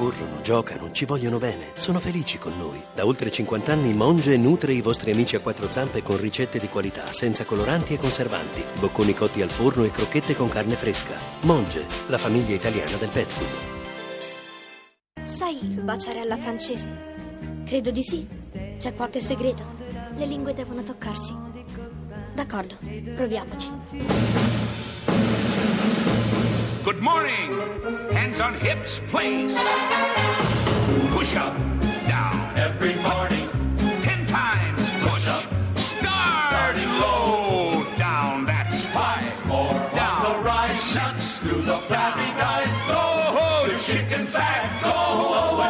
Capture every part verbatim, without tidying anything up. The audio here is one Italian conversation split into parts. corrono, giocano, ci vogliono bene, sono felici con noi. Da oltre cinquanta anni Monge nutre i vostri amici a quattro zampe con ricette di qualità, senza coloranti e conservanti, bocconi cotti al forno e crocchette con carne fresca. Monge, la famiglia italiana del pet food. Sai baciare alla francese? Credo di sì. C'è qualche segreto. Le lingue devono toccarsi. D'accordo, proviamoci. Good morning. Hands on hips, please. Push up, down. Every morning. Ten times push up. Starting low, down. That's five. More down. The rise shuts through the flabby guys. Go, oh, the chicken fat, go away.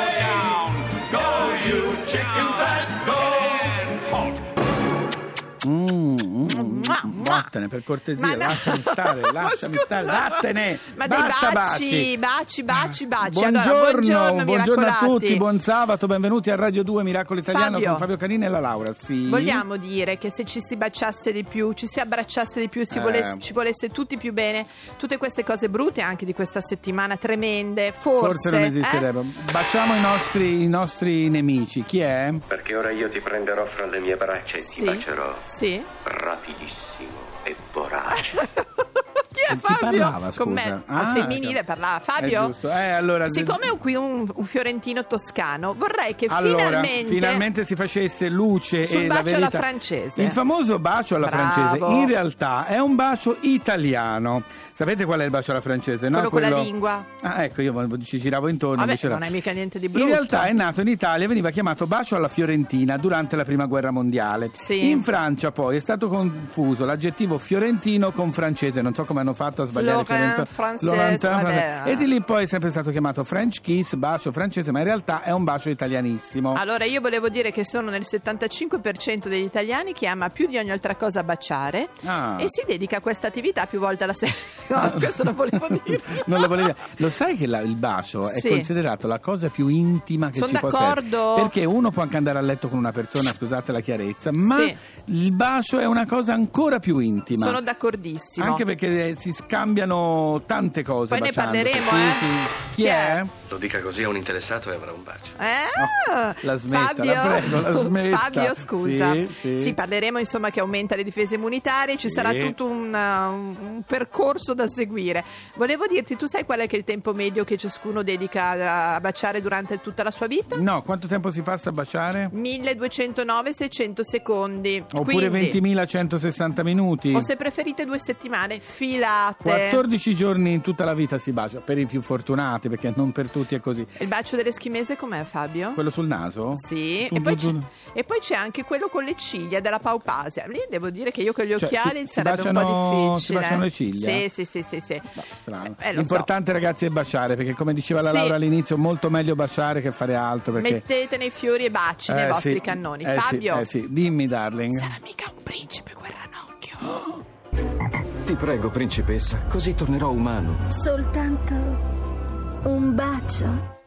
Vattene, per cortesia, no. lasciami stare, lasciami stare, vattene. Ma dei baci, baci, baci, baci. Buongiorno, allora, buongiorno, buongiorno a tutti, buon sabato, benvenuti a Radio due Miracolo Italiano Fabio. Con Fabio Canini e la Laura. Sì. Vogliamo dire che se ci si baciasse di più, ci si abbracciasse di più, si eh. volesse, ci volesse tutti più bene, tutte queste cose brutte anche di questa settimana tremende, forse, forse non esisterebbero. Eh? Baciamo i nostri, i nostri nemici. Chi è? Perché ora io ti prenderò fra le mie braccia e sì. ti bacerò sì. rapidissimo. E vorace. Chi è Fabio? Chi parlava, scusa? Con me, ah, al femminile parlava Fabio. È giusto. Eh, allora, siccome è qui un, un fiorentino toscano, vorrei che allora, finalmente finalmente si facesse luce sul e bacio la verità. Alla francese. Il famoso bacio alla Bravo. francese, in realtà è un bacio italiano. Sapete qual è il bacio alla francese? No? Quello, Quello con la lingua. Ah, ecco, io ci giravo intorno. Vabbè, invece non è mica niente di brutto. In realtà è nato in Italia e veniva chiamato bacio alla fiorentina durante la prima guerra mondiale. Sì. In Francia poi è stato confuso l'aggettivo fiorentino con francese, non so come hanno fatto a sbagliare Laurent, francese, e di lì poi è sempre stato chiamato French kiss, bacio francese, ma in realtà è un bacio italianissimo. Allora io volevo dire che sono nel settantacinque per cento degli italiani che ama più di ogni altra cosa baciare ah. e si dedica a questa attività più volte alla sera. No, questo non volevo dire. Non lo volevo dire. Lo sai che la, il bacio sì. è considerato la cosa più intima che Sono ci d'accordo. può essere? Perché uno può anche andare a letto con una persona, scusate la chiarezza, ma sì. il bacio è una cosa ancora più intima. Sono d'accordissimo. Anche perché si scambiano tante cose. Poi baciando. ne parleremo, sì, eh? Sì. Chi, Chi è? è? Lo dica così a un interessato e avrà un bacio. Eh? No, la smetta, Fabio. La prego, la smetta. Fabio, scusa. Sì, sì. sì, parleremo insomma che aumenta le difese immunitarie, ci sì. sarà tutto un, uh, un percorso da seguire. Volevo dirti, tu sai qual è che il tempo medio che ciascuno dedica a baciare durante tutta la sua vita? No, quanto tempo si passa a baciare? milleduecentonove seicento secondi. Oppure quindi, ventimila centosessanta minuti. O se preferite due settimane filate. quattordici giorni in tutta la vita si bacia, per i più fortunati, perché non per tutti è così. Il bacio delle eschimese com'è, Fabio? Quello sul naso? Sì, dun, e, poi dun, dun. e poi c'è anche quello con le ciglia della Paupasia. Lì devo dire che io con gli cioè, occhiali si, sarebbe si baciano, un po' difficile. Si baciano le ciglia? Sì, sì, sì, sì, sì. No, strano. Eh, L'importante so. ragazzi è baciare, perché come diceva la sì. Laura all'inizio, molto meglio baciare che fare altro, perché... Mettete nei fiori e baci eh, nei vostri sì. cannoni. eh, Fabio sì, eh, sì. Dimmi darling. Sarà mica un principe quel ranocchio? Oh. Ti prego principessa, così tornerò umano. Soltanto un bacio.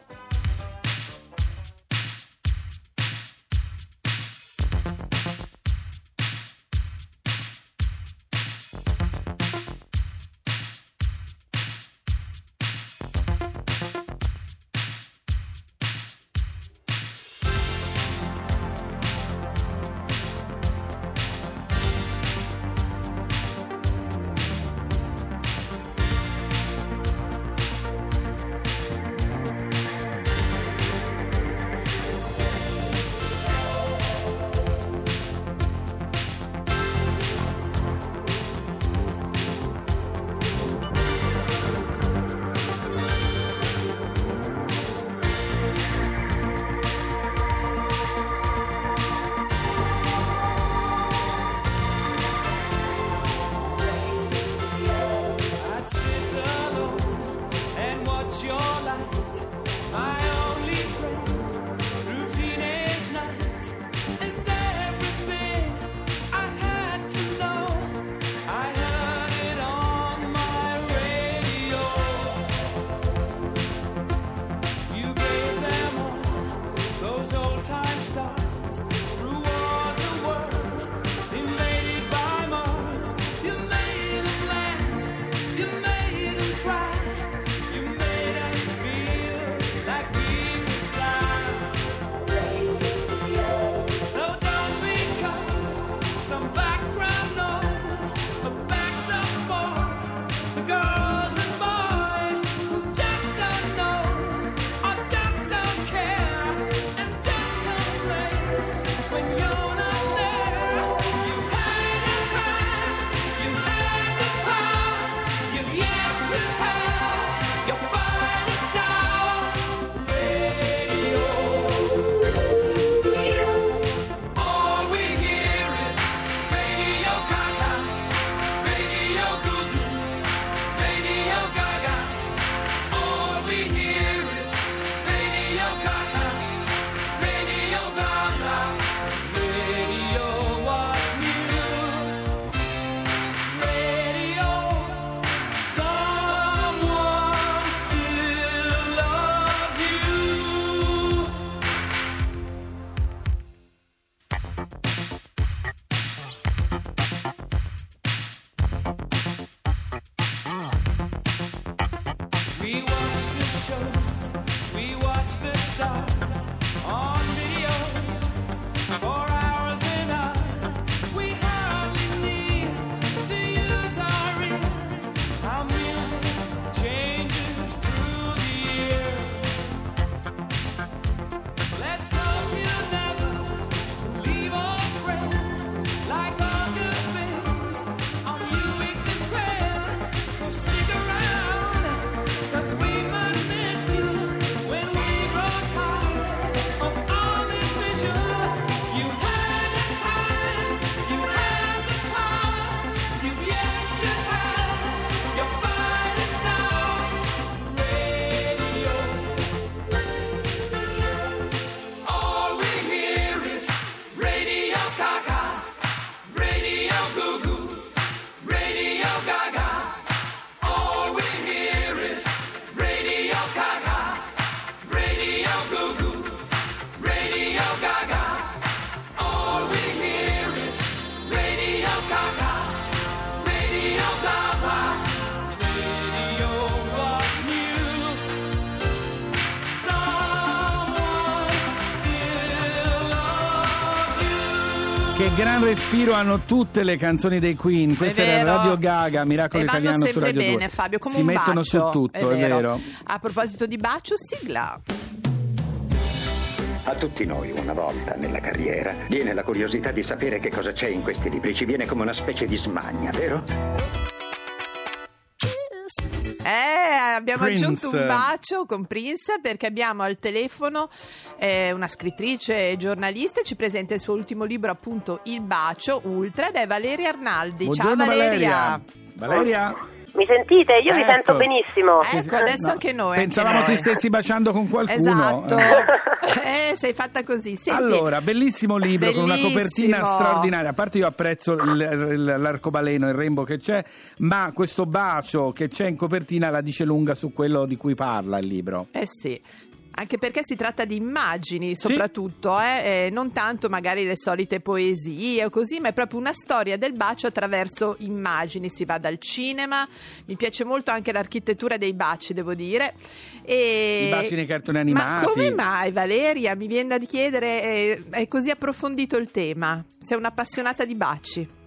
Che gran respiro hanno tutte le canzoni dei Queen. Questa era Radio Gaga, Miracolo Italiano su Radio due. Bene, Fabio, come si un mettono bacio, su tutto, è vero. è vero. A proposito di bacio, sigla. A tutti noi, una volta nella carriera, viene la curiosità di sapere che cosa c'è in questi libri. Ci viene come una specie di smania, vero? Eh, abbiamo Prince. aggiunto un bacio con Prince, perché abbiamo al telefono eh, una scrittrice e giornalista. Ci presenta il suo ultimo libro, appunto, Il Bacio Ultra, ed è Valeria Arnaldi. Buongiorno, ciao Valeria. Valeria. Valeria. Mi sentite? Io ecco. vi sento benissimo. Ecco, adesso no. anche noi. Pensavamo anche noi. ti stessi baciando con qualcuno. Esatto. Eh, sei fatta così. Senti. Allora, bellissimo libro, bellissimo, con una copertina straordinaria. A parte, io apprezzo l'arcobaleno, il rainbow che c'è, ma questo bacio che c'è in copertina la dice lunga su quello di cui parla il libro. Eh sì. Anche perché si tratta di immagini, soprattutto, sì. eh? Eh, non tanto magari le solite poesie o così, ma è proprio una storia del bacio attraverso immagini. Si va dal cinema, mi piace molto anche l'architettura dei baci, devo dire. E... I baci nei cartoni animati. Ma come mai, Valeria? Mi viene da chiedere, eh, è così approfondito il tema? Sei un'appassionata di baci.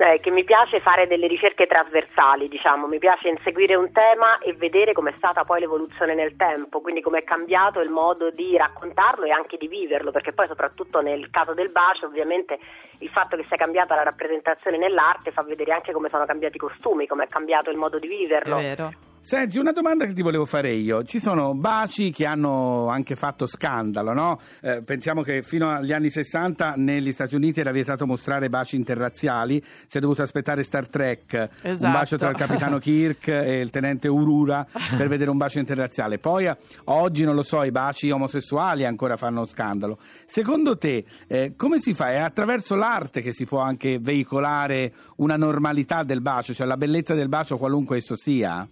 Eh, che mi piace fare delle ricerche trasversali, diciamo, mi piace inseguire un tema e vedere com'è stata poi l'evoluzione nel tempo, quindi com'è cambiato il modo di raccontarlo e anche di viverlo, perché poi soprattutto nel caso del bacio, ovviamente, il fatto che sia cambiata la rappresentazione nell'arte fa vedere anche come sono cambiati i costumi, com'è cambiato il modo di viverlo. È vero. Senti, una domanda che ti volevo fare io. Ci sono baci che hanno anche fatto scandalo, no? Eh, pensiamo che fino agli anni sessanta negli Stati Uniti era vietato mostrare baci interrazziali, si è dovuto aspettare Star Trek, esatto. un bacio tra il capitano Kirk e il tenente Uhura per vedere un bacio interrazziale. Poi oggi, non lo so, i baci omosessuali ancora fanno scandalo. Secondo te, eh, come si fa? È attraverso l'arte che si può anche veicolare una normalità del bacio, cioè la bellezza del bacio, qualunque esso sia?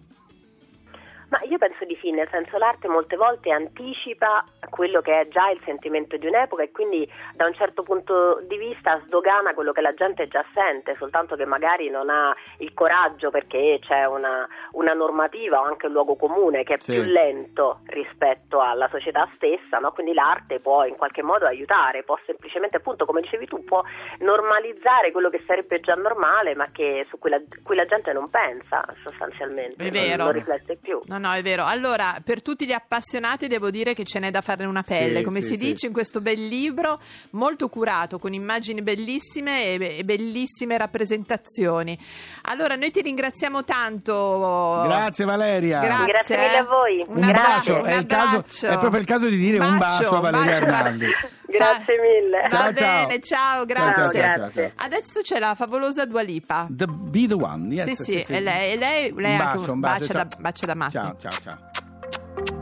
Ma io penso di sì, nel senso, l'arte molte volte anticipa quello che è già il sentimento di un'epoca e quindi da un certo punto di vista sdogana quello che la gente già sente, soltanto che magari non ha il coraggio perché c'è una, una normativa o anche un luogo comune che è sì. più lento rispetto alla società stessa, no? Quindi l'arte può in qualche modo aiutare, può semplicemente, appunto, come dicevi tu, può normalizzare quello che sarebbe già normale ma che su cui la, cui la gente non pensa sostanzialmente, è vero. non lo riflette più. No, è vero. Allora, per tutti gli appassionati devo dire che ce n'è da farne una pelle, sì, come sì, si sì. dice in questo bel libro, molto curato, con immagini bellissime e bellissime rappresentazioni. Allora, noi ti ringraziamo tanto. Grazie Valeria. Grazie, Grazie mille a voi. Un, un bacio, bacio. È, il caso, è proprio il caso di dire bacio, un bacio a Valeria bacio, Arnaldi. Grazie mille. Va ciao, bene, ciao, grazie. Ciao, ciao, ciao, ciao. Adesso c'è la favolosa Dua Lipa. The, be the one. Yes, sì, sì, sì, sì. E lei, e lei, lei un bacio, un bacio, bacia, da, bacia da matti. Ciao, ciao, ciao.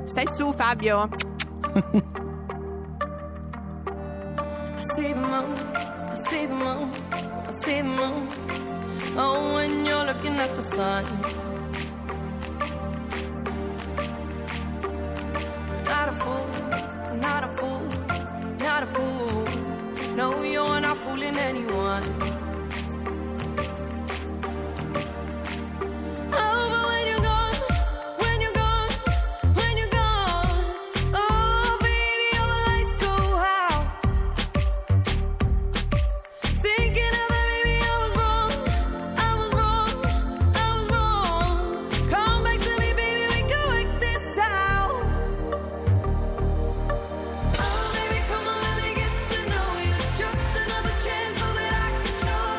Stai su, Fabio. I see the moon, I see the moon, I see the moon. Oh, when you're looking at the sun. Not a fool, not a fool. Not a fool, no, you're not fooling anyone. Oh, but when you're gone, when you're gone, when you're gone, oh, baby, all the lights go out. Thinking of that, baby, I was wrong, I was wrong, I was wrong. Come back to me, baby, we can work this out. Oh, baby, come on, let me get to know you. Just another chance so that I can show you.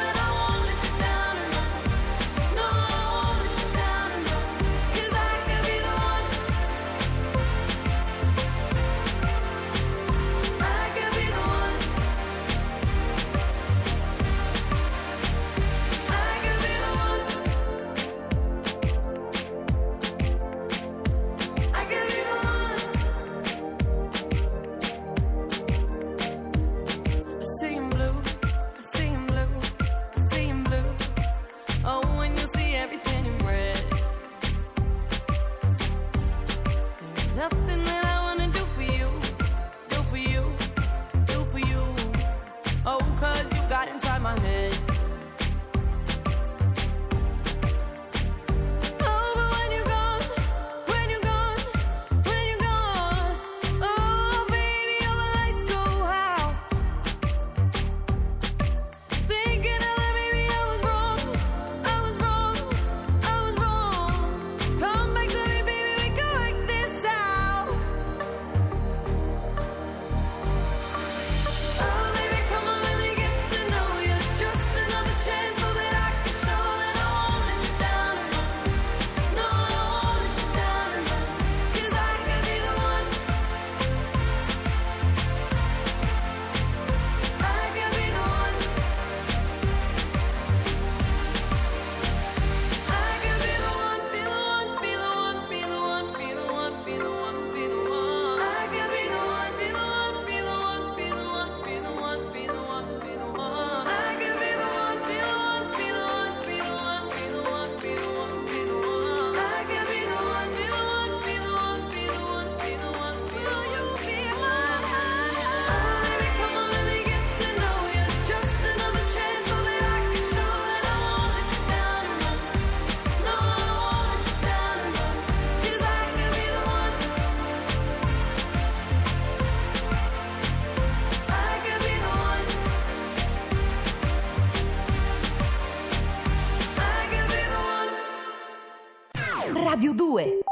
due.